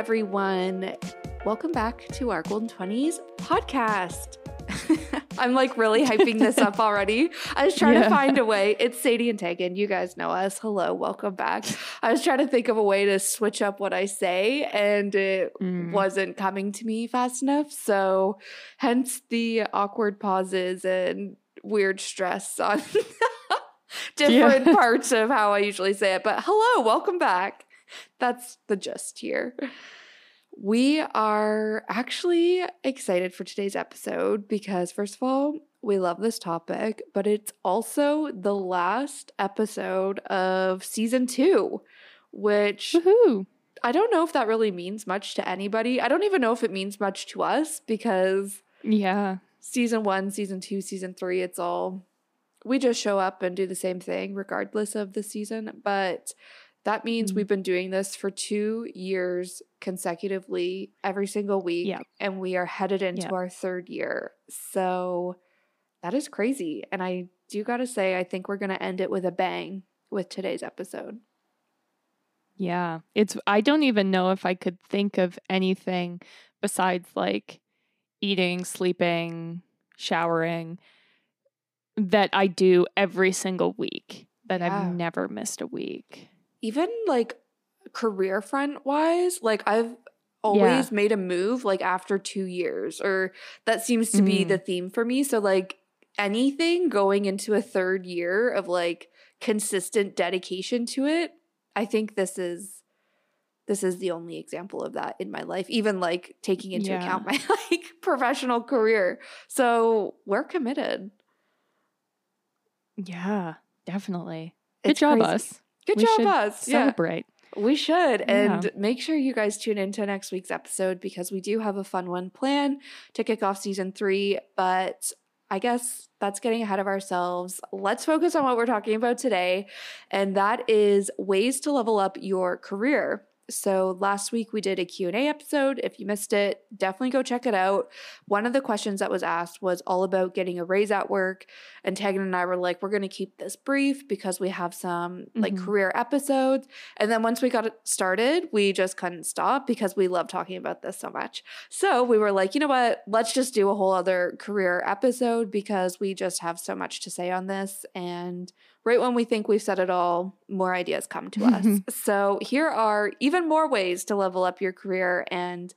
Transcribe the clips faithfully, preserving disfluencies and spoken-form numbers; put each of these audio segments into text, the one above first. everyone. Welcome back to our Golden twenties podcast. I'm like really hyping this up already. I was trying yeah. to find a way. It's Sadie and Tegan. You guys know us. Hello. Welcome back. I was trying to think of a way to switch up what I say, and it mm. wasn't coming to me fast enough. So hence the awkward pauses and weird stress on different yeah. parts of how I usually say it. But hello. Welcome back. That's the gist here. We are actually excited for today's episode because, first of all, we love this topic, but it's also the last episode of season two, which Woohoo. I don't know if that really means much to anybody. I don't even know if it means much to us because yeah, season one, season two, season three, it's all, we just show up and do the same thing regardless of the season, but that means we've been doing this for two years consecutively every single week, yeah. and we are headed into yeah. our third year. So that is crazy. And I do got to say, I think we're going to end it with a bang with today's episode. Yeah. It's, I don't even know if I could think of anything besides like eating, sleeping, showering that I do every single week that yeah. I've never missed a week. Even like career front wise, like I've always yeah. made a move like after two years or that seems to mm. be the theme for me. So like anything going into a third year of like consistent dedication to it, I think this is, this is the only example of that in my life, even like taking into yeah. account my like professional career. So we're committed. Yeah, definitely. Good it's job crazy. Us. Good we job, us. Celebrate. Yeah. We should. And yeah. make sure you guys tune into next week's episode because we do have a fun one planned to kick off season three. But I guess that's getting ahead of ourselves. Let's focus on what we're talking about today. And that is ways to level up your career. So last week we did a Q and A episode. If you missed it, definitely go check it out. One of the questions that was asked was all about getting a raise at work. And Tegan and I were like, we're going to keep this brief because we have some like mm-hmm. career episodes. And then once we got started, we just couldn't stop because we love talking about this so much. So we were like, you know what? Let's just do a whole other career episode because we just have so much to say on this. And right when we think we've said it all, more ideas come to us. So here are even more ways to level up your career. And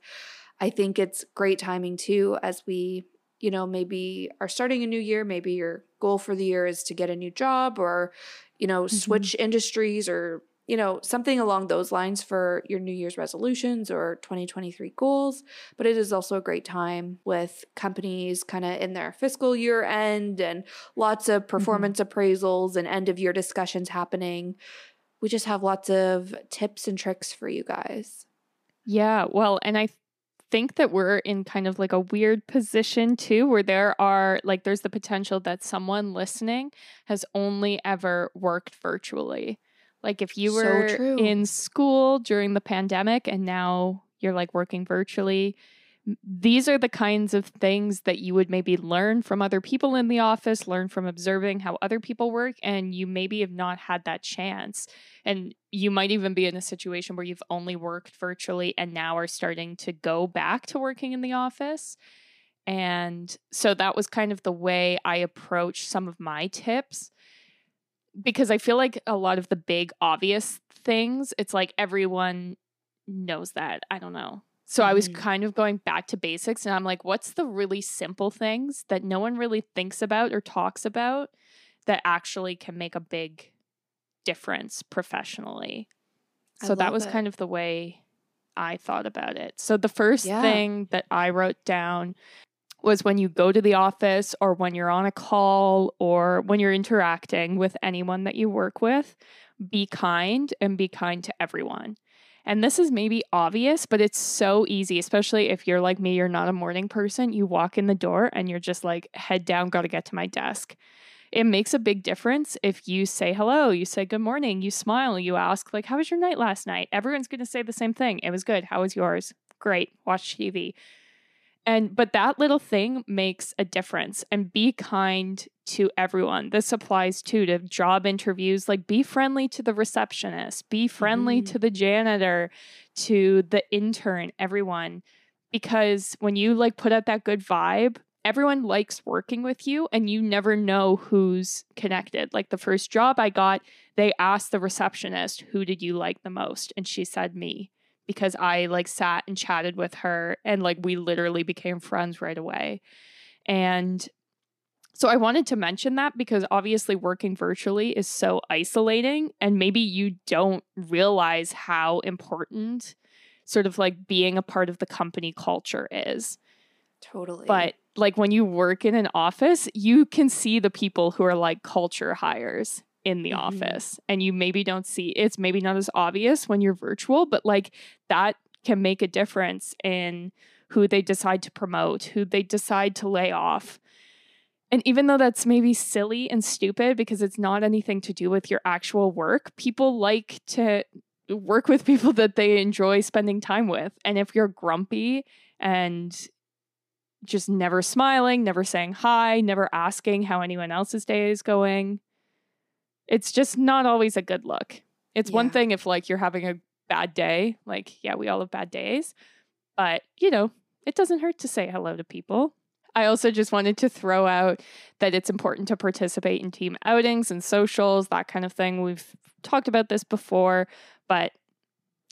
I think it's great timing too, as we, you know, maybe are starting a new year. Maybe your goal for the year is to get a new job or, you know, mm-hmm. switch industries or, you know, something along those lines for your New Year's resolutions or twenty twenty-three goals. But it is also a great time with companies kind of in their fiscal year end and lots of performance mm-hmm. appraisals and end of year discussions happening. We just have lots of tips and tricks for you guys. Yeah, well, and I think that we're in kind of like a weird position too, where there are like, there's the potential that someone listening has only ever worked virtually. Like if you were so in school during the pandemic and now you're like working virtually, these are the kinds of things that you would maybe learn from other people in the office, learn from observing how other people work, and you maybe have not had that chance. And you might even be in a situation where you've only worked virtually and now are starting to go back to working in the office. And so that was kind of the way I approached some of my tips. Because I feel like a lot of the big obvious things, it's like everyone knows that. I don't know. So mm-hmm. I was kind of going back to basics and I'm like, what's the really simple things that no one really thinks about or talks about that actually can make a big difference professionally? I so that was it. Kind of the way I thought about it. So the first yeah. thing that I wrote down was when you go to the office or when you're on a call or when you're interacting with anyone that you work with, be kind and be kind to everyone. And this is maybe obvious, but it's so easy, especially if you're like me, you're not a morning person. You walk in the door and you're just like, head down, got to get to my desk. It makes a big difference if you say hello, you say good morning, you smile, you ask like, how was your night last night? Everyone's going to say the same thing. It was good. How was yours? Great. Watch T V. And, but that little thing makes a difference, and be kind to everyone. This applies too to job interviews. Like, be friendly to the receptionist, be friendly mm. to the janitor, to the intern, everyone. Because when you like put out that good vibe, everyone likes working with you, and you never know who's connected. Like the first job I got, they asked the receptionist, who did you like the most? And she said me, because I like sat and chatted with her, and like we literally became friends right away. And so I wanted to mention that because obviously working virtually is so isolating, and maybe you don't realize how important sort of like being a part of the company culture is. Totally. But like when you work in an office, you can see the people who are like culture hires in the mm-hmm. office, and you maybe don't see, it's maybe not as obvious when you're virtual, but like that can make a difference in who they decide to promote, who they decide to lay off. And even though that's maybe silly and stupid because it's not anything to do with your actual work, people like to work with people that they enjoy spending time with. And if you're grumpy and just never smiling, never saying hi, never asking how anyone else's day is going, it's just not always a good look. It's yeah. one thing if like you're having a bad day, like, yeah, we all have bad days, but you know, it doesn't hurt to say hello to people. I also just wanted to throw out that it's important to participate in team outings and socials, that kind of thing. We've talked about this before, but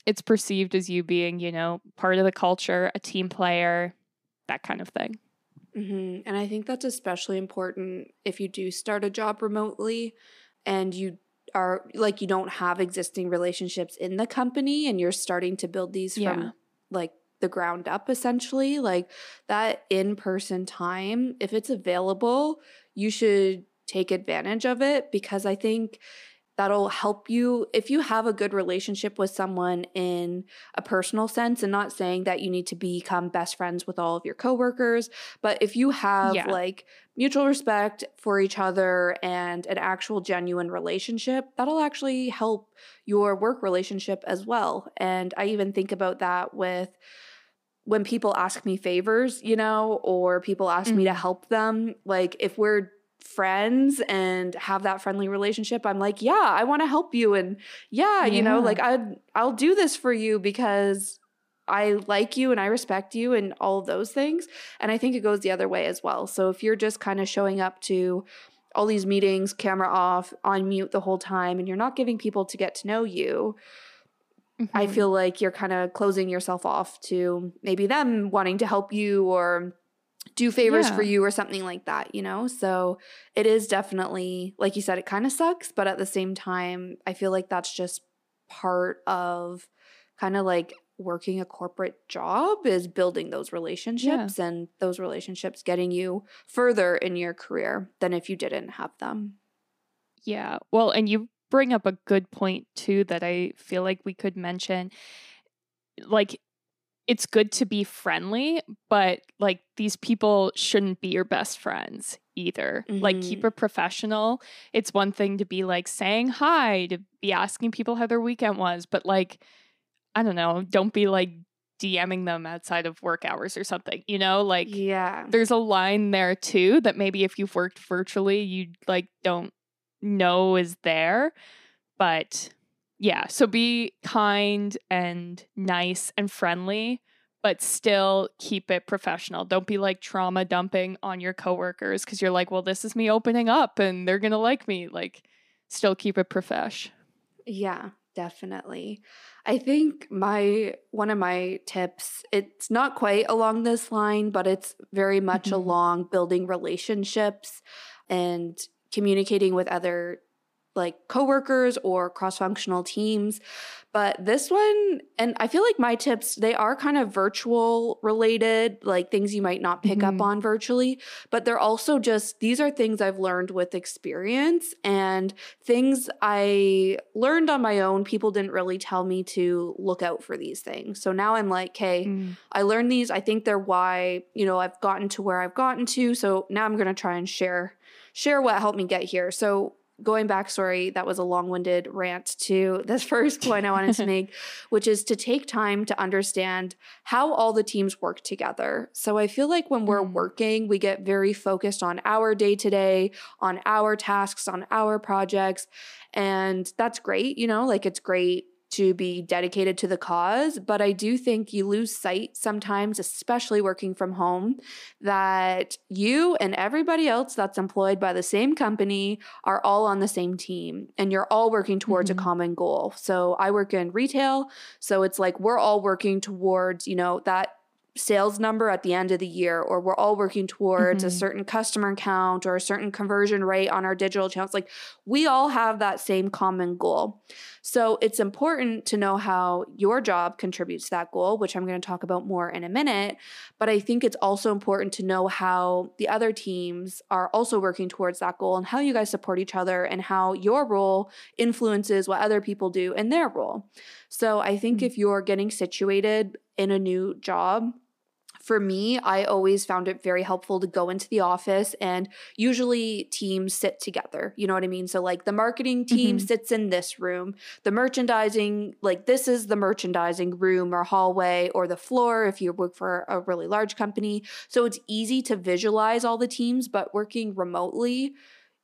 it's perceived as you being, you know, part of the culture, a team player, that kind of thing. Mm-hmm. And I think that's especially important if you do start a job remotely and you are like, you don't have existing relationships in the company and you're starting to build these yeah. from like the ground up, essentially. Like that in-person time, if it's available, you should take advantage of it, because I think that'll help you if you have a good relationship with someone in a personal sense, and not saying that you need to become best friends with all of your coworkers, but if you have yeah. like mutual respect for each other and an actual genuine relationship, that'll actually help your work relationship as well. And I even think about that with when people ask me favors, you know, or people ask mm-hmm. me to help them. Like if we're friends and have that friendly relationship, I'm like, yeah, I want to help you. And yeah, yeah, you know, like I'd, I'll do this for you because I like you and I respect you and all of those things. And I think it goes the other way as well. So if you're just kind of showing up to all these meetings, camera off, on mute the whole time, and you're not giving people to get to know you, mm-hmm. I feel like you're kind of closing yourself off to maybe them wanting to help you or do favors yeah. for you or something like that, you know? So it is definitely, like you said, it kind of sucks, but at the same time, I feel like that's just part of kind of like working a corporate job, is building those relationships yeah. and those relationships getting you further in your career than if you didn't have them. Yeah. Well, and you bring up a good point too that I feel like we could mention. Like, it's good to be friendly, but like these people shouldn't be your best friends either. Mm-hmm. Like, keep it professional. It's one thing to be like saying hi, to be asking people how their weekend was, but like, I don't know, don't be like DMing them outside of work hours or something, you know? Like, yeah, there's a line there too that maybe if you've worked virtually, you like don't know is there, but yeah, so be kind and nice and friendly, but still keep it professional. Don't be like trauma dumping on your coworkers because you're like, well, this is me opening up and they're going to like me. Like, still keep it profesh. Yeah, definitely. I think my one of my tips, it's not quite along this line, but it's very much mm-hmm. along building relationships and communicating with other like coworkers or cross-functional teams. But this one, and I feel like my tips, they are kind of virtual related, like things you might not pick mm-hmm. up on virtually, but they're also just, these are things I've learned with experience and things I learned on my own. People didn't really tell me to look out for these things. So now I'm like, hey, mm. I learned these. I think they're why, you know, I've gotten to where I've gotten to. So now I'm going to try and share, share what helped me get here. So going back, sorry, that was a long-winded rant to this first point I wanted to make, which is to take time to understand how all the teams work together. So I feel like when we're working, we get very focused on our day-to-day, on our tasks, on our projects. And that's great, you know, like it's great to be dedicated to the cause. But I do think you lose sight sometimes, especially working from home, that you and everybody else that's employed by the same company are all on the same team and you're all working towards mm-hmm. a common goal. So I work in retail. So it's like we're all working towards, you know, that sales number at the end of the year, or we're all working towards mm-hmm. a certain customer count or a certain conversion rate on our digital channels. Like we all have that same common goal. So it's important to know how your job contributes to that goal, which I'm going to talk about more in a minute. But I think it's also important to know how the other teams are also working towards that goal and how you guys support each other and how your role influences what other people do in their role. So I think mm-hmm. if you're getting situated in a new job, for me, I always found it very helpful to go into the office, and usually teams sit together. You know what I mean? So like the marketing team mm-hmm. sits in this room, the merchandising, like this is the merchandising room or hallway or the floor if you work for a really large company. So it's easy to visualize all the teams, but working remotely,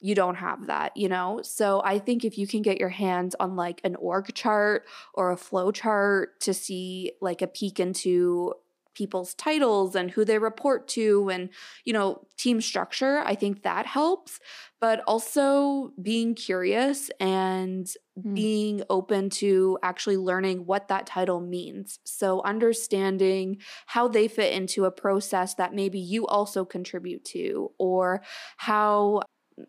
you don't have that, you know? So I think if you can get your hands on like an org chart or a flow chart to see like a peek into people's titles and who they report to and, you know, team structure, I think that helps. But also being curious and mm. being open to actually learning what that title means. So understanding how they fit into a process that maybe you also contribute to, or how,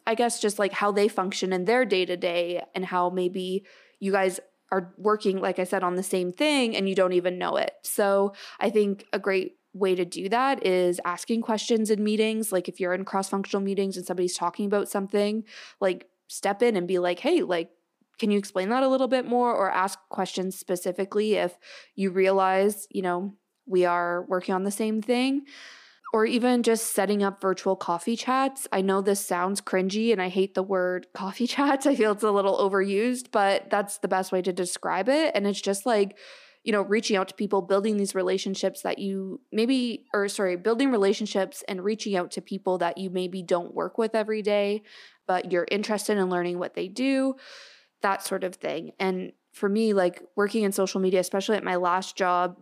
I guess, just like how they function in their day-to-day and how maybe you guys are working, like I said, on the same thing and you don't even know it. So I think a great way to do that is asking questions in meetings. Like if you're in cross-functional meetings and somebody's talking about something, like step in and be like, hey, like, can you explain that a little bit more? Or ask questions specifically if you realize, you know, we are working on the same thing. Or even just setting up virtual coffee chats. I know this sounds cringy and I hate the word coffee chats. I feel it's a little overused, but that's the best way to describe it. And it's just like, you know, reaching out to people, building these relationships that you maybe, or sorry, building relationships and reaching out to people that you maybe don't work with every day, but you're interested in learning what they do, that sort of thing. And for me, like working in social media, especially at my last job,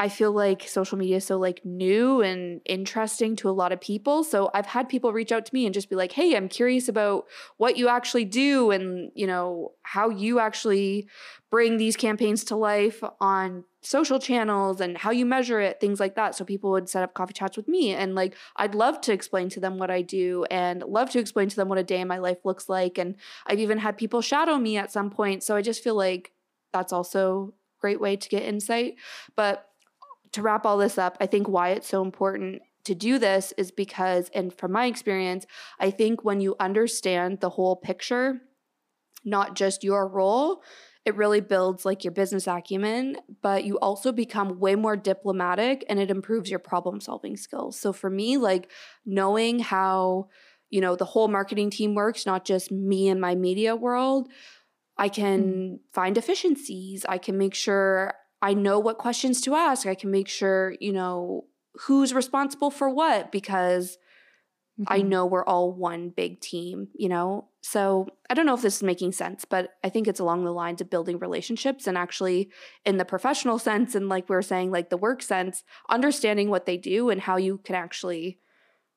I feel like social media is so like new and interesting to a lot of people. So I've had people reach out to me and just be like, hey, I'm curious about what you actually do and, you know, how you actually bring these campaigns to life on social channels and how you measure it, things like that. So people would set up coffee chats with me and like, I'd love to explain to them what I do and love to explain to them what a day in my life looks like. And I've even had people shadow me at some point. So I just feel like that's also a great way to get insight. But to wrap all this up, I think why it's so important to do this is because, and from my experience, I think when you understand the whole picture, not just your role, it really builds like your business acumen, but you also become way more diplomatic and it improves your problem-solving skills. So for me, like knowing how, you know, the whole marketing team works, not just me and my media world, I can mm. find efficiencies. I can make sure I know what questions to ask. I can make sure, you know, who's responsible for what, because mm-hmm. I know we're all one big team, you know? So I don't know if this is making sense, but I think it's along the lines of building relationships and actually in the professional sense and like we were saying, like the work sense, understanding what they do and how you can actually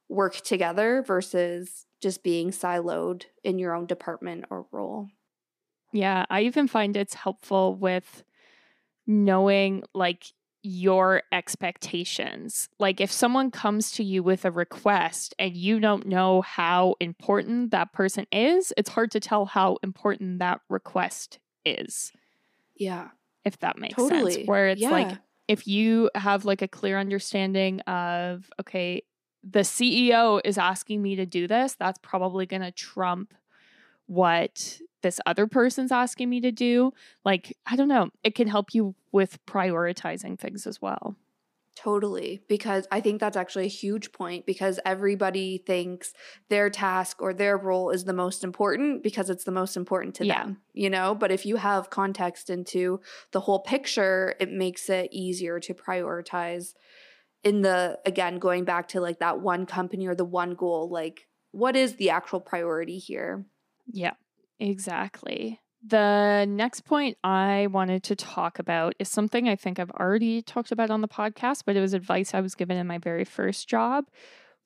work together versus just being siloed in your own department or role. Yeah, I even find it's helpful with knowing like your expectations. Like if someone comes to you with a request and you don't know how important that person is, it's hard to tell how important that request is. Yeah. If that makes totally. sense. Where it's yeah. like if you have like a clear understanding of, okay, the C E O is asking me to do this, that's probably going to trump what this other person's asking me to do. Like, I don't know, it can help you with prioritizing things as well. Totally, because I think that's actually a huge point, because everybody thinks their task or their role is the most important because it's the most important to yeah. them, you know? But if you have context into the whole picture, it makes it easier to prioritize in the, again, going back to like that one company or the one goal, like what is the actual priority here? Yeah, exactly. The next point I wanted to talk about is something I think I've already talked about on the podcast, but it was advice I was given in my very first job,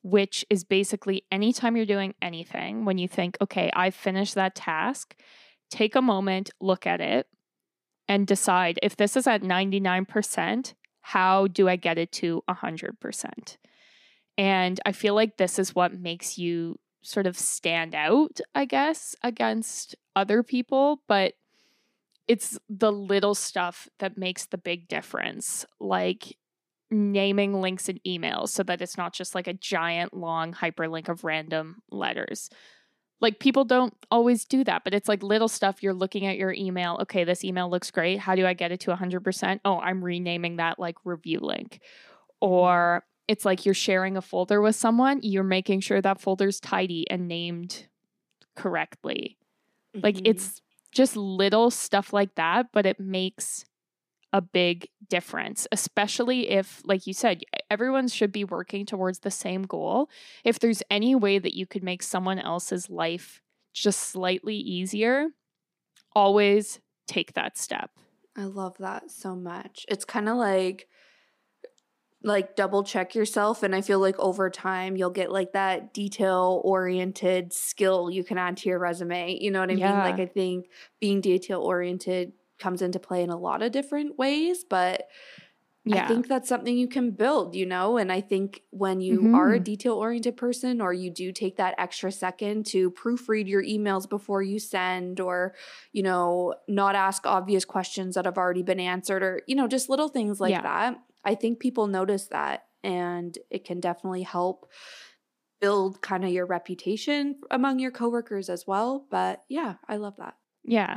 which is basically anytime you're doing anything, when you think, okay, I've finished that task, take a moment, look at it, and decide if this is at ninety-nine percent, how do I get it to one hundred percent? And I feel like this is what makes you sort of stand out, I guess, against other people, but it's the little stuff that makes the big difference, like naming links in emails so that it's not just like a giant long hyperlink of random letters. Like people don't always do that, but it's like little stuff. You're looking at your email. Okay, this email looks great. How do I get it to one hundred percent? Oh, I'm renaming that like review link. Or it's like you're sharing a folder with someone. You're making sure that folder's tidy and named correctly. Like mm-hmm. it's just little stuff like that, but it makes a big difference, especially if, like you said, everyone should be working towards the same goal. If there's any way that you could make someone else's life just slightly easier, always take that step. I love that so much. It's kind of like, like double check yourself. And I feel like over time you'll get like that detail oriented skill you can add to your resume. You know what I yeah. mean? Like I think being detail oriented comes into play in a lot of different ways, but yeah. I think that's something you can build, you know? And I think when you mm-hmm. are a detail oriented person, or you do take that extra second to proofread your emails before you send, or, you know, not ask obvious questions that have already been answered, or, you know, just little things like yeah. that. I think people notice that, and it can definitely help build kind of your reputation among your coworkers as well. But yeah, I love that. Yeah.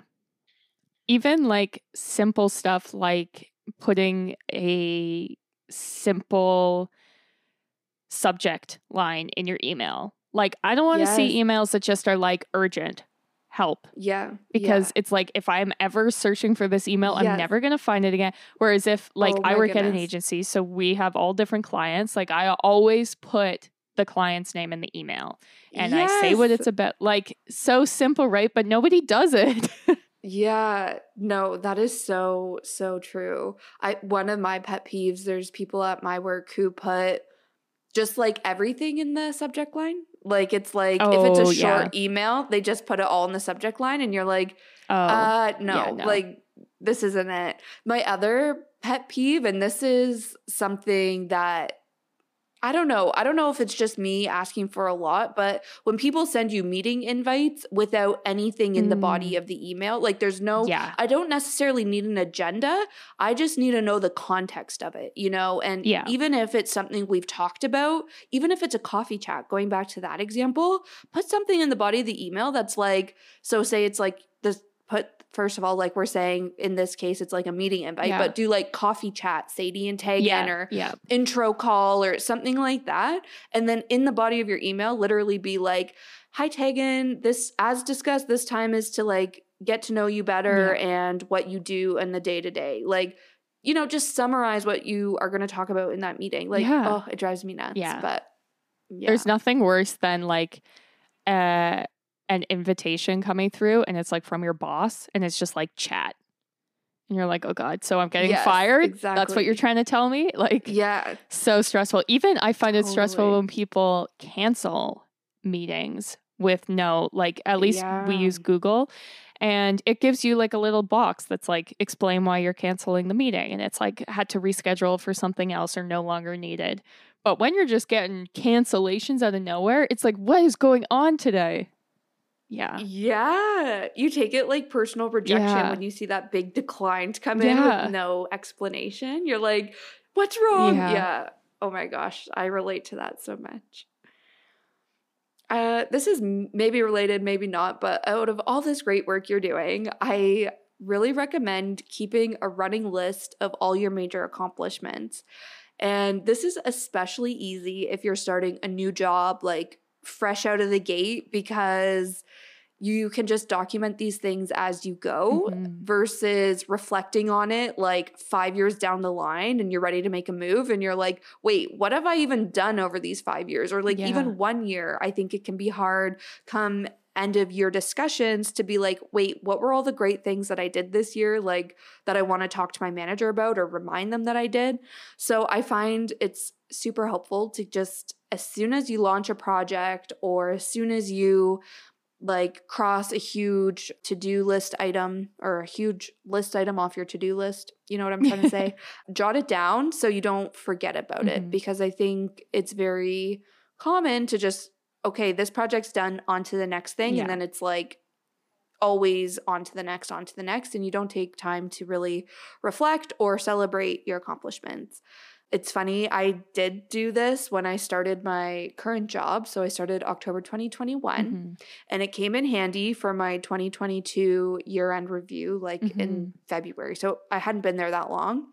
Even like simple stuff like putting a simple subject line in your email. Like I don't want to yes. see emails that just are like urgent. Help. Yeah. Because yeah. it's like, if I'm ever searching for this email, yes. I'm never going to find it again. Whereas if like oh I work goodness. at an agency, so we have all different clients, like I always put the client's name in the email and yes. I say what it's about. Like so simple, right? But nobody does it. Yeah. No, that is so, so true. I, one of my pet peeves, there's people at my work who put just like everything in the subject line. Like it's like oh, if it's a short yeah. email, they just put it all in the subject line and you're like, oh, uh, no, yeah, no, like this isn't it. My other pet peeve, and this is something that I don't know. I don't know if it's just me asking for a lot, but when people send you meeting invites without anything in mm. the body of the email, like there's no, yeah. I don't necessarily need an agenda. I just need to know the context of it, you know? And yeah. even if it's something we've talked about, even if it's a coffee chat, going back to that example, put something in the body of the email that's like, so say it's like this, put, first of all, like we're saying in this case, it's like a meeting invite, yeah. but do like coffee chat, Sadie and Tegan, yeah. or yeah. intro call or something like that. And then in the body of your email, literally be like, hi, Tegan, this as discussed, this time is to like get to know you better yeah. and what you do in the day to day. Like, you know, just summarize what you are going to talk about in that meeting. Like, yeah. oh, it drives me nuts. Yeah. But yeah. there's nothing worse than like, uh, an invitation coming through and it's like from your boss and it's just like chat and you're like, oh God, so I'm getting yes, fired. Exactly. That's what you're trying to tell me. Like, yeah, so stressful. Even I find totally. it stressful when people cancel meetings with no, like at least yeah. we use Google and it gives you like a little box that's like, explain why you're canceling the meeting. And it's like had to reschedule for something else or no longer needed. But when you're just getting cancellations out of nowhere, it's like, what is going on today? Yeah. Yeah. You take it like personal rejection yeah. when you see that big decline come in yeah. with no explanation. You're like, what's wrong? Yeah. yeah. Oh my gosh. I relate to that so much. Uh, this is maybe related, maybe not, but out of all this great work you're doing, I really recommend keeping a running list of all your major accomplishments. And this is especially easy if you're starting a new job, like fresh out of the gate, because you can just document these things as you go mm-hmm. versus reflecting on it like five years down the line and you're ready to make a move and you're like, wait, what have I even done over these five years? Or like yeah. even one year, I think it can be hard come end of year discussions to be like, wait, what were all the great things that I did this year? Like that I want to talk to my manager about or remind them that I did. So I find it's super helpful to just, as soon as you launch a project or as soon as you like cross a huge to-do list item or a huge list item off your to-do list. You know what I'm trying to say? Jot it down so you don't forget about mm-hmm. it, because I think it's very common to just, okay, this project's done, on to the next thing. Yeah. And then it's like always on to the next, on to the next. And you don't take time to really reflect or celebrate your accomplishments. It's funny, I did do this when I started my current job. So I started October twenty twenty-one mm-hmm. and it came in handy for my twenty twenty-two year-end review, like mm-hmm. in February. So I hadn't been there that long,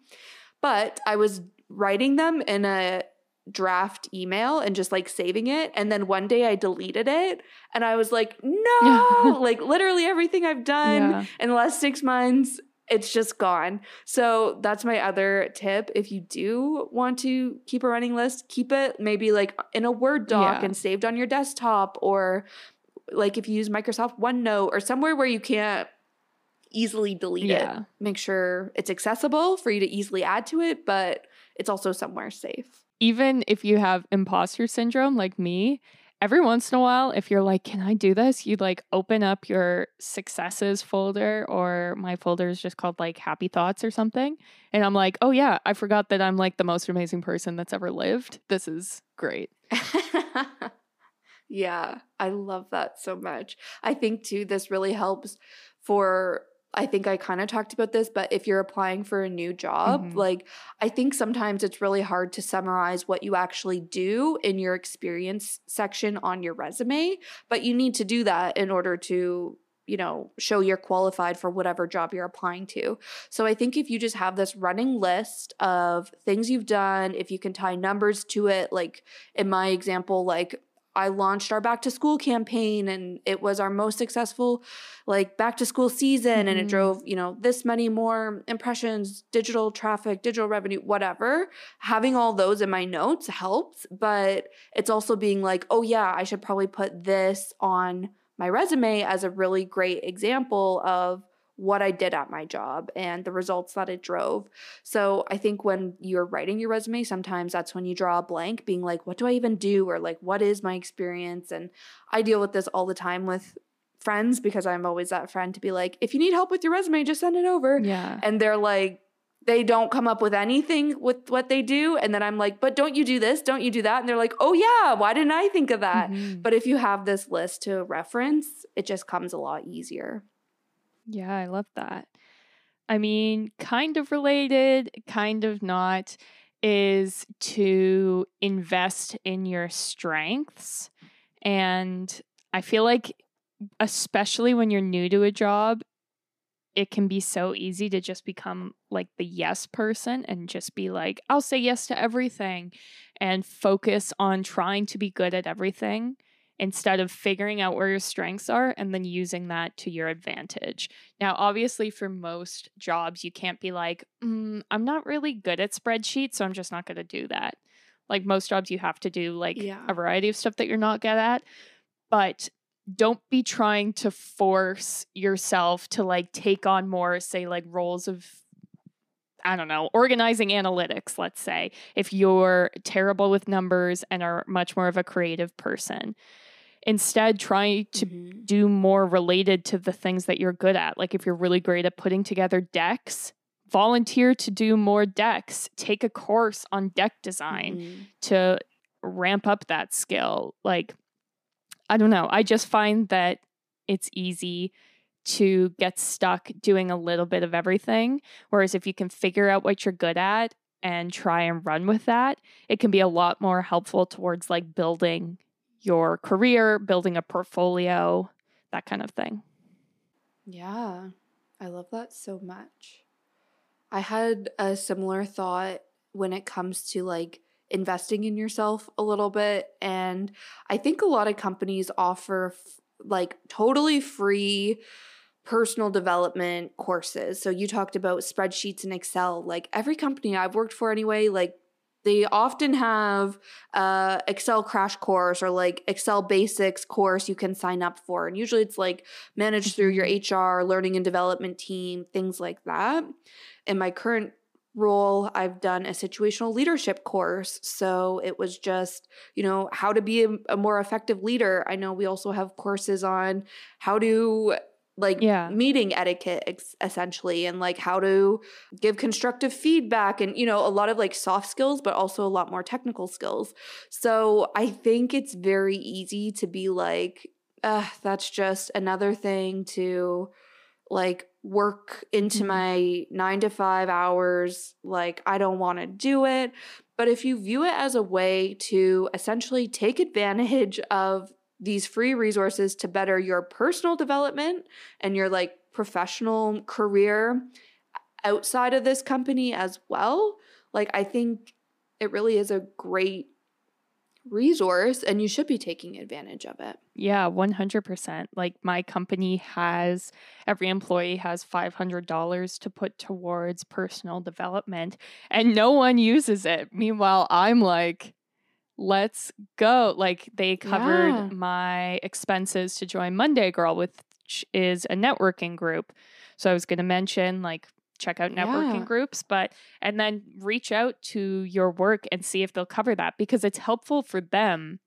but I was writing them in a draft email and just like saving it. And then one day I deleted it and I was like, no, like literally everything I've done yeah. in the last six months it's just gone. So that's my other tip. If you do want to keep a running list, keep it maybe like in a Word doc yeah. and saved on your desktop, or like if you use Microsoft OneNote or somewhere where you can't easily delete yeah. it, make sure it's accessible for you to easily add to it, but it's also somewhere safe. Even if you have imposter syndrome like me, every once in a while, if you're like, can I do this? You'd like open up your successes folder, or my folder is just called like happy thoughts or something. And I'm like, oh yeah, I forgot that I'm like the most amazing person that's ever lived. This is great. Yeah, I love that so much. I think too, this really helps for, I think I kind of talked about this, but if you're applying for a new job, mm-hmm. like I think sometimes it's really hard to summarize what you actually do in your experience section on your resume, but you need to do that in order to, you know, show you're qualified for whatever job you're applying to. So I think if you just have this running list of things you've done, if you can tie numbers to it, like in my example, like I launched our back to school campaign and it was our most successful like back to school season mm-hmm. and it drove, you know, this many more impressions, digital traffic, digital revenue, whatever. Having all those in my notes helps, but it's also being like, oh yeah, I should probably put this on my resume as a really great example of what I did at my job and the results that it drove. So I think when you're writing your resume, sometimes that's when you draw a blank, being like, what do I even do? Or like, what is my experience? And I deal with this all the time with friends, because I'm always that friend to be like, if you need help with your resume, just send it over. Yeah. And they're like, they don't come up with anything with what they do. And then I'm like, but don't you do this? Don't you do that? And they're like, oh yeah, why didn't I think of that? Mm-hmm. But if you have this list to reference, it just comes a lot easier. Yeah, I love that. I mean, kind of related, kind of not, is to invest in your strengths. And I feel like, especially when you're new to a job, it can be so easy to just become like the yes person and just be like, I'll say yes to everything and focus on trying to be good at everything, instead of figuring out where your strengths are and then using that to your advantage. Now, obviously, for most jobs, you can't be like, mm, I'm not really good at spreadsheets, so I'm just not going to do that. Like most jobs, you have to do like yeah. a variety of stuff that you're not good at. But don't be trying to force yourself to like take on more, say, like roles of, I don't know, organizing analytics, let's say, if you're terrible with numbers and are much more of a creative person. Instead, try to mm-hmm. do more related to the things that you're good at. Like if you're really great at putting together decks, volunteer to do more decks. Take a course on deck design mm-hmm. to ramp up that skill. Like, I don't know. I just find that it's easy to get stuck doing a little bit of everything. Whereas if you can figure out what you're good at and try and run with that, it can be a lot more helpful towards like building your career, building a portfolio, that kind of thing. Yeah, I love that so much. I had a similar thought when it comes to like investing in yourself a little bit. And I think a lot of companies offer f- like totally free personal development courses. So you talked about spreadsheets and Excel. Like every company I've worked for anyway, like they often have uh Excel crash course or like Excel basics course you can sign up for. And usually it's like managed through your H R, learning and development team, things like that. In my current role, I've done a situational leadership course. So it was just, you know, how to be a, a more effective leader. I know we also have courses on how to like yeah. meeting etiquette ex- essentially, and like how to give constructive feedback and, you know, a lot of like soft skills, but also a lot more technical skills. So I think it's very easy to be like, uh, that's just another thing to like work into my nine to five hours. Like, I don't want to do it. But if you view it as a way to essentially take advantage of these free resources to better your personal development and your like professional career outside of this company as well, like I think it really is a great resource and you should be taking advantage of it. Yeah, one hundred percent. Like my company has, every employee has five hundred dollars to put towards personal development and no one uses it. Meanwhile, I'm like, let's go. Like they covered yeah. my expenses to join Monday Girl, which is a networking group. So I was going to mention like check out networking yeah. groups, but, and then reach out to your work and see if they'll cover that because it's helpful for them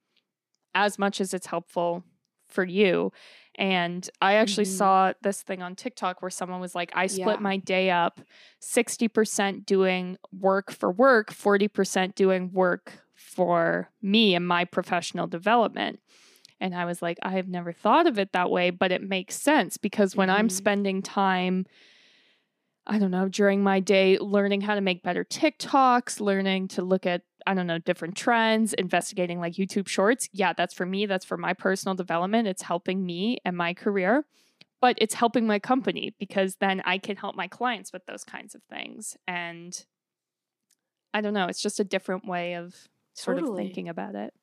as much as it's helpful for you. And I actually mm-hmm. saw this thing on TikTok where someone was like, I split yeah. my day up sixty percent doing work for work, forty percent doing work for me and my professional development. And I was like, I have never thought of it that way, but it makes sense because when mm-hmm. I'm spending time, I don't know, during my day, learning how to make better TikToks, learning to look at, I don't know, different trends, investigating like YouTube shorts. Yeah, that's for me. That's for my personal development. It's helping me and my career, but it's helping my company because then I can help my clients with those kinds of things. And I don't know, it's just a different way of sort totally. Of thinking about it.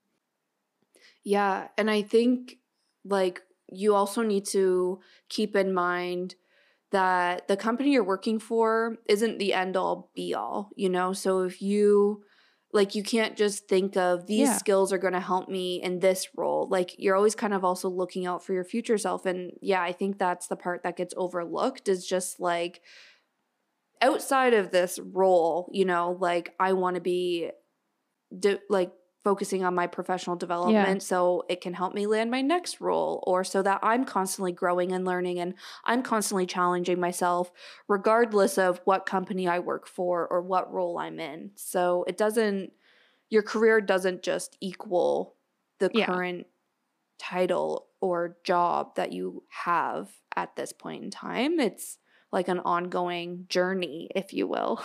Yeah. And I think like you also need to keep in mind that the company you're working for isn't the end all be all, you know? So if you like, you can't just think of these yeah. skills are going to help me in this role. Like you're always kind of also looking out for your future self. And yeah, I think that's the part that gets overlooked is just like outside of this role, you know, like I want to be De- like focusing on my professional development yeah. so it can help me land my next role or so that I'm constantly growing and learning and I'm constantly challenging myself regardless of what company I work for or what role I'm in. So it doesn't, your career doesn't just equal the yeah. current title or job that you have at this point in time. It's like an ongoing journey, if you will.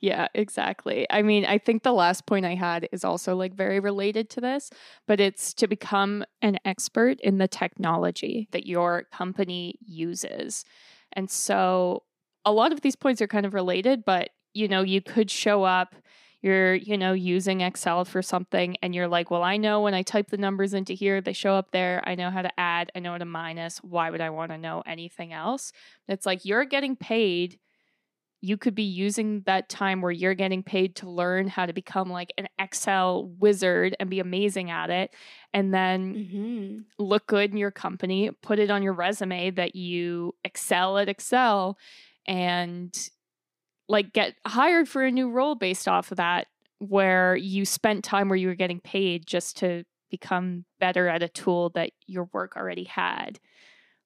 Yeah, exactly. I mean, I think the last point I had is also like very related to this, but it's to become an expert in the technology that your company uses. And so a lot of these points are kind of related, but you know, you could show up, you're, you know, using Excel for something and you're like, well, I know when I type the numbers into here, they show up there. I know how to add. I know how to minus. Why would I want to know anything else? It's like, you're getting paid. You could be using that time where you're getting paid to learn how to become like an Excel wizard and be amazing at it. And then mm-hmm. look good in your company, put it on your resume that you excel at Excel and like get hired for a new role based off of that, where you spent time where you were getting paid just to become better at a tool that your work already had.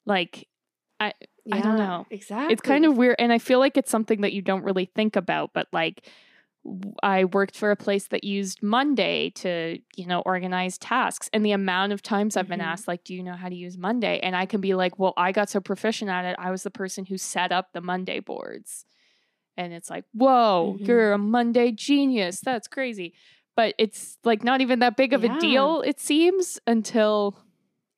Like, I yeah, I don't know. Exactly. It's kind of weird. And I feel like it's something that you don't really think about, but like I worked for a place that used Monday to, you know, organize tasks. And the amount of times I've been mm-hmm. asked, like, do you know how to use Monday? And I can be like, well, I got so proficient at it. I was the person who set up the Monday boards. And it's like, whoa, mm-hmm. you're a Monday genius. That's crazy. But it's like not even that big of yeah. a deal, it seems, until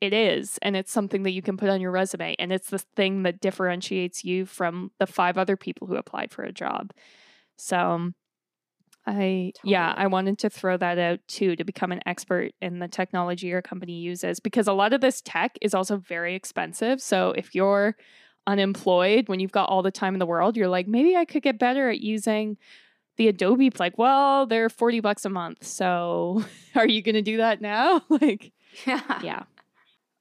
it is. And it's something that you can put on your resume. And it's the thing that differentiates you from the five other people who applied for a job. So I, totally. yeah, I wanted to throw that out too, to become an expert in the technology your company uses, because a lot of this tech is also very expensive. So if you're unemployed, when you've got all the time in the world, you're like, maybe I could get better at using the Adobe plug. Well, they're forty bucks a month. So are you going to do that now? Like, yeah. yeah.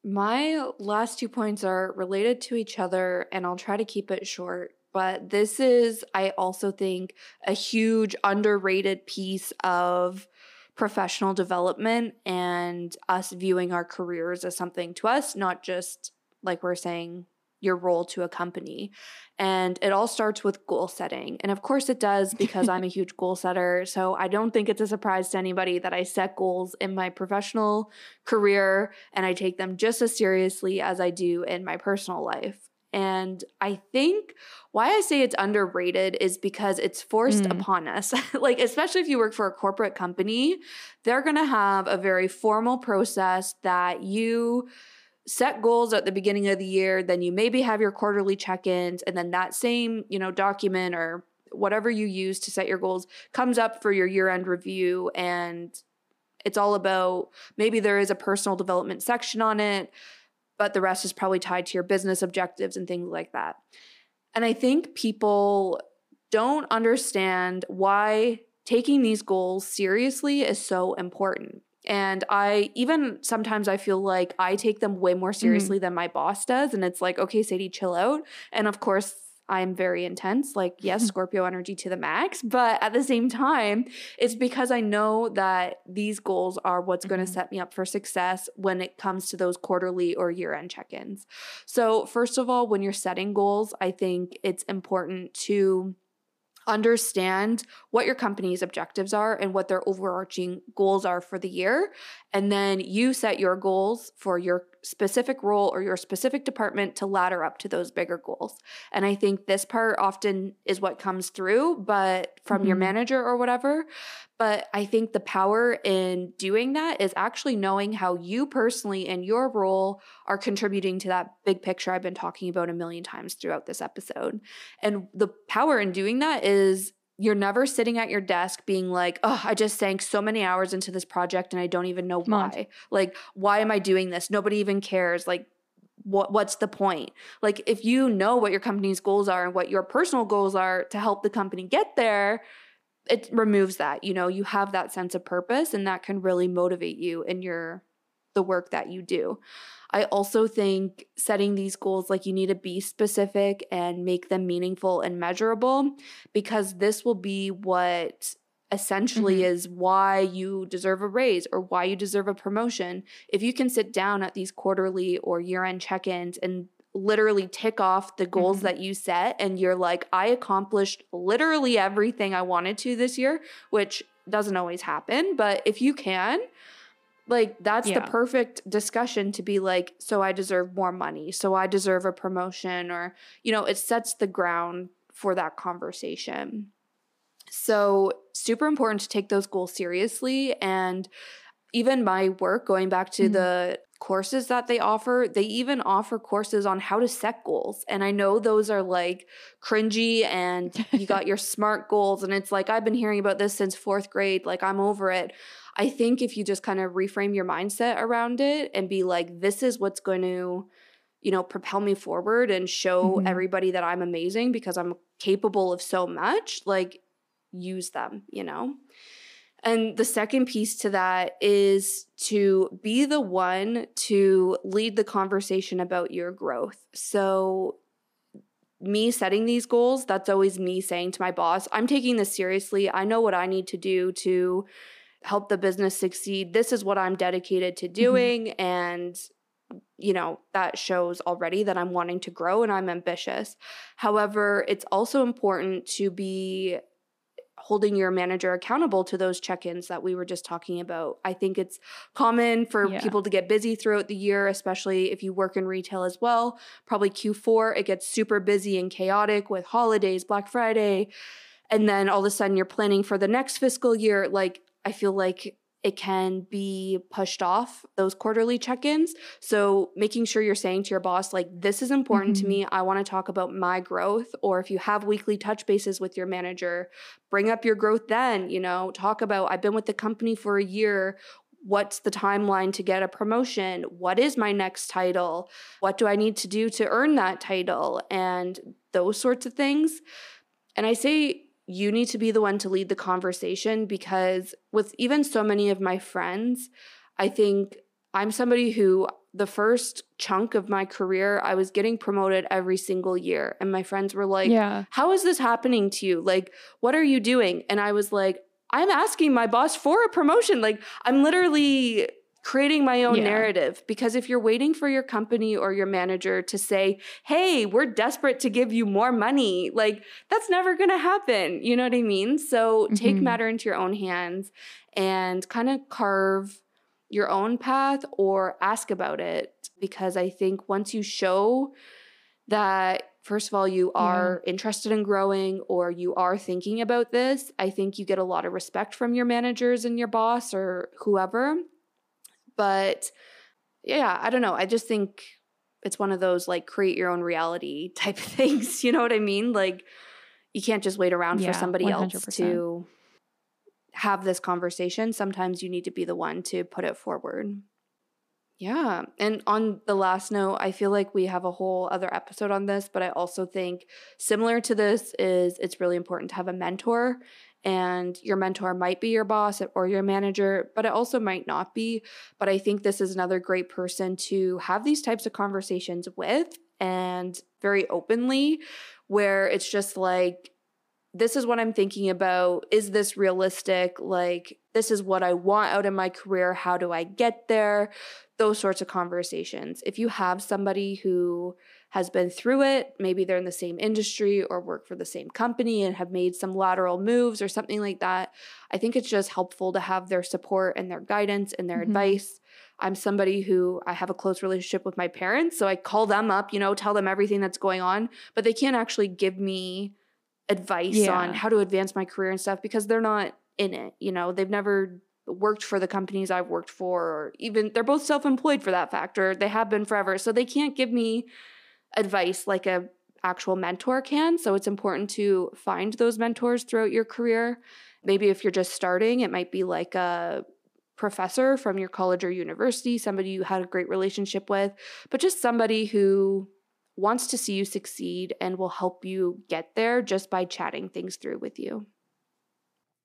My last two points are related to each other, and I'll try to keep it short. But this is, I also think, a huge underrated piece of professional development and us viewing our careers as something to us, not just, like we're saying, your role to a company. And it all starts with goal setting. And of course it does, because I'm a huge goal setter. So I don't think it's a surprise to anybody that I set goals in my professional career, and I take them just as seriously as I do in my personal life. And I think why I say it's underrated is because it's forced mm. upon us. Like, especially if you work for a corporate company, they're going to have a very formal process that you set goals at the beginning of the year, then you maybe have your quarterly check-ins, and then that same, you know, document or whatever you use to set your goals comes up for your year-end review, and it's all about, maybe there is a personal development section on it, but the rest is probably tied to your business objectives and things like that. And I think people don't understand why taking these goals seriously is so important. And I, even sometimes I feel like I take them way more seriously mm-hmm. than my boss does. And it's like, okay, Sadie, chill out. And of course, I'm very intense. Like, yes, Scorpio energy to the max. But at the same time, it's because I know that these goals are what's mm-hmm. going to set me up for success when it comes to those quarterly or year-end check-ins. So first of all, when you're setting goals, I think it's important to understand what your company's objectives are and what their overarching goals are for the year. And then you set your goals for your specific role or your specific department to ladder up to those bigger goals. And I think this part often is what comes through, but from mm-hmm. your manager or whatever. But I think the power in doing that is actually knowing how you personally in your role are contributing to that big picture I've been talking about a million times throughout this episode. And the power in doing that is you're never sitting at your desk being like, oh, I just sank so many hours into this project and I don't even know why. Like, why am I doing this? Nobody even cares. Like, what what's the point? Like, if you know what your company's goals are and what your personal goals are to help the company get there, it removes that. You know, you have that sense of purpose, and that can really motivate you in your the work that you do. I also think setting these goals, like, you need to be specific and make them meaningful and measurable, because this will be what essentially mm-hmm. is why you deserve a raise or why you deserve a promotion. If you can sit down at these quarterly or year-end check-ins and literally tick off the goals mm-hmm. that you set, and you're like, I accomplished literally everything I wanted to this year, which doesn't always happen, but if you can, like, that's yeah. the perfect discussion to be like, so I deserve more money, so I deserve a promotion, or, you know, it sets the ground for that conversation. So super important to take those goals seriously. And even my work, going back to mm-hmm. the courses that they offer, they even offer courses on how to set goals. And I know those are like cringy, and you got your SMART goals, and it's like, I've been hearing about this since fourth grade, like, I'm over it. I think if you just kind of reframe your mindset around it and be like, this is what's going to, you know, propel me forward and show mm-hmm. everybody that I'm amazing because I'm capable of so much, like, use them, you know? And the second piece to that is to be the one to lead the conversation about your growth. So me setting these goals, that's always me saying to my boss, I'm taking this seriously. I know what I need to do to help the business succeed. This is what I'm dedicated to doing. Mm-hmm. And, you know, that shows already that I'm wanting to grow and I'm ambitious. However, it's also important to be holding your manager accountable to those check-ins that we were just talking about. I think it's common for yeah. people to get busy throughout the year, especially if you work in retail as well. Probably Q four, it gets super busy and chaotic with holidays, Black Friday, and then all of a sudden you're planning for the next fiscal year. Like, I feel like It can be pushed off, those quarterly check-ins. So making sure you're saying to your boss, like, this is important mm-hmm. to me. I want to talk about my growth. Or if you have weekly touch bases with your manager, bring up your growth then, you know, talk about, I've been with the company for a year. What's the timeline to get a promotion? What is my next title? What do I need to do to earn that title? And those sorts of things. And I say you need to be the one to lead the conversation, because with even so many of my friends, I think I'm somebody who the first chunk of my career, I was getting promoted every single year. And my friends were like, yeah. how is this happening to you? Like, what are you doing? And I was like, I'm asking my boss for a promotion. Like, I'm literally creating my own yeah. narrative, because if you're waiting for your company or your manager to say, hey, we're desperate to give you more money, like, that's never going to happen. You know what I mean? So mm-hmm. take matter into your own hands and kind of carve your own path or ask about it. Because I think once you show that, first of all, you are yeah. interested in growing, or you are thinking about this, I think you get a lot of respect from your managers and your boss or whoever. But yeah, I don't know. I just think it's one of those, like, create your own reality type of things. You know what I mean? Like, you can't just wait around yeah, for somebody one hundred percent. Else to have this conversation. Sometimes you need to be the one to put it forward. Yeah. And on the last note, I feel like we have a whole other episode on this, but I also think similar to this is it's really important to have a mentor. And your mentor might be your boss or your manager, but it also might not be. But I think this is another great person to have these types of conversations with, and very openly, where it's just like, this is what I'm thinking about. Is this realistic? Like, this is what I want out of my career. How do I get there? Those sorts of conversations. If you have somebody who has been through it, maybe they're in the same industry or work for the same company and have made some lateral moves or something like that, I think it's just helpful to have their support and their guidance and their mm-hmm. advice. I'm somebody who, I have a close relationship with my parents, so I call them up, you know, tell them everything that's going on, but they can't actually give me advice yeah. on how to advance my career and stuff, because they're not in it. You know, they've never worked for the companies I've worked for, or even they're both self-employed for that factor. They have been forever. So they can't give me advice like a actual mentor can. So it's important to find those mentors throughout your career. Maybe if you're just starting, it might be like a professor from your college or university, somebody you had a great relationship with, but just somebody who wants to see you succeed and will help you get there just by chatting things through with you.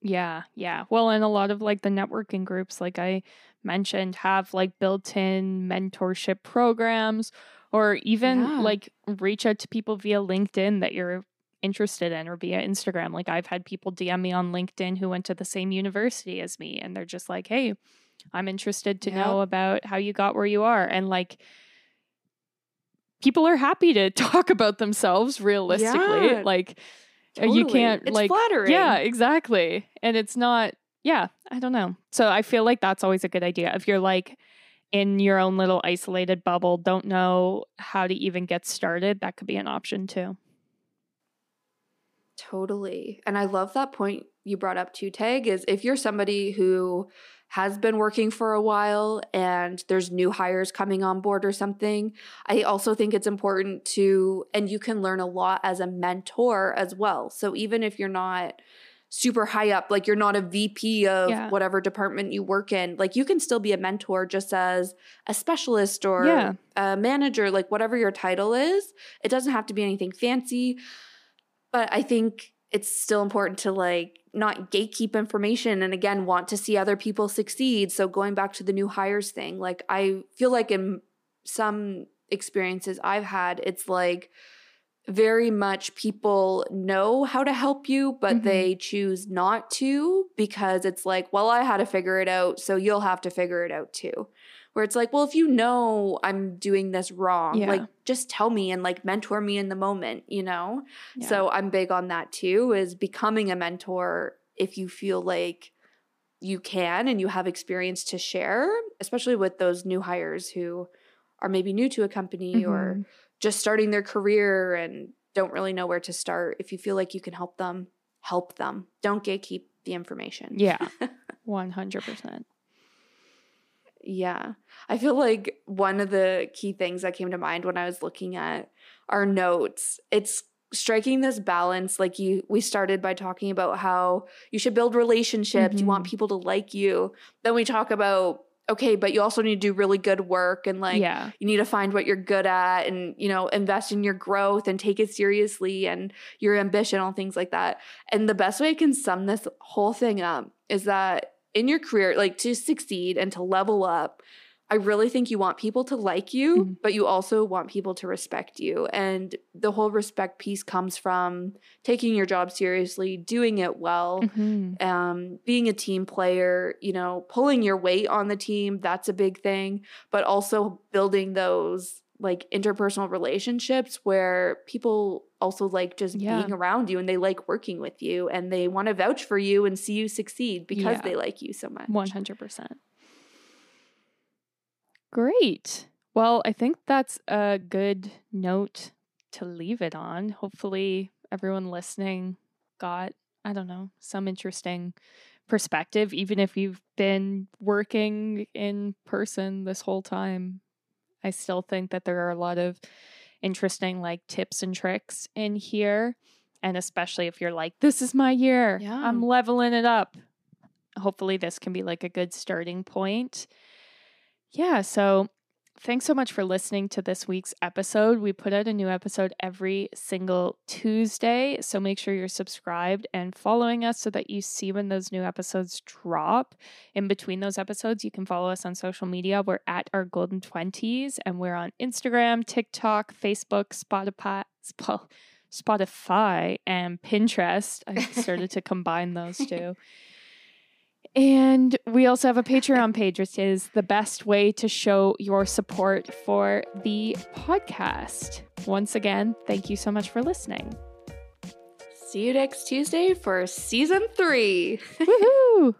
Yeah, yeah. Well, and a lot of like the networking groups, like I mentioned, have like built-in mentorship programs, or even yeah. like reach out to people via LinkedIn that you're interested in, or via Instagram. Like, I've had people D M me on LinkedIn who went to the same university as me, and they're just like, hey, I'm interested to yeah. know about how you got where you are. And like, people are happy to talk about themselves realistically. Yeah, like totally. You can't, it's like, flattering. Yeah, exactly. And it's not, yeah, I don't know. So I feel like that's always a good idea. If you're like in your own little isolated bubble, don't know how to even get started, that could be an option too. Totally. And I love that point you brought up too, Tag, is if you're somebody who has been working for a while and there's new hires coming on board or something, I also think it's important to, and you can learn a lot as a mentor as well. So even if you're not super high up, like you're not a V P of yeah. whatever department you work in, like you can still be a mentor just as a specialist or yeah. a manager, like whatever your title is. It doesn't have to be anything fancy, but I think it's still important to like not gatekeep information, and again, want to see other people succeed. So going back to the new hires thing, like I feel like in some experiences I've had, it's like very much people know how to help you, but mm-hmm. they choose not to, because it's like, well, I had to figure it out, so you'll have to figure it out too. Where it's like, well, if you know I'm doing this wrong, yeah. like just tell me and like mentor me in the moment, you know? Yeah. So I'm big on that too, is becoming a mentor if you feel like you can and you have experience to share, especially with those new hires who are maybe new to a company mm-hmm. or just starting their career and don't really know where to start. If you feel like you can help them, help them. Don't gatekeep the information. Yeah, one hundred percent. Yeah. I feel like one of the key things that came to mind when I was looking at our notes, it's striking this balance. Like you, we started by talking about how you should build relationships. Mm-hmm. You want people to like you. Then we talk about, okay, but you also need to do really good work and like, yeah. you need to find what you're good at and, you know, invest in your growth and take it seriously and your ambition, all things like that. And the best way I can sum this whole thing up is that in your career, like to succeed and to level up, I really think you want people to like you, mm-hmm. but you also want people to respect you. And the whole respect piece comes from taking your job seriously, doing it well, mm-hmm. um, being a team player, you know, pulling your weight on the team. That's a big thing, but also building those like interpersonal relationships where people also like just yeah. being around you and they like working with you and they want to vouch for you and see you succeed because yeah. they like you so much. one hundred percent. Great. Well, I think that's a good note to leave it on. Hopefully everyone listening got, I don't know, some interesting perspective, even if you've been working in person this whole time. I still think that there are a lot of interesting like tips and tricks in here. And especially if you're like, this is my year, yeah. I'm leveling it up. Hopefully this can be like a good starting point. Yeah, so thanks so much for listening to this week's episode. We put out a new episode every single Tuesday, so make sure you're subscribed and following us so that you see when those new episodes drop. In between those episodes, you can follow us on social media. We're at Our Golden twenties, and we're on Instagram, TikTok, Facebook, Spotify, Spotify and Pinterest. I started to combine those two. And we also have a Patreon page, which is the best way to show your support for the podcast. Once again, thank you so much for listening. See you next Tuesday for season three. Woohoo!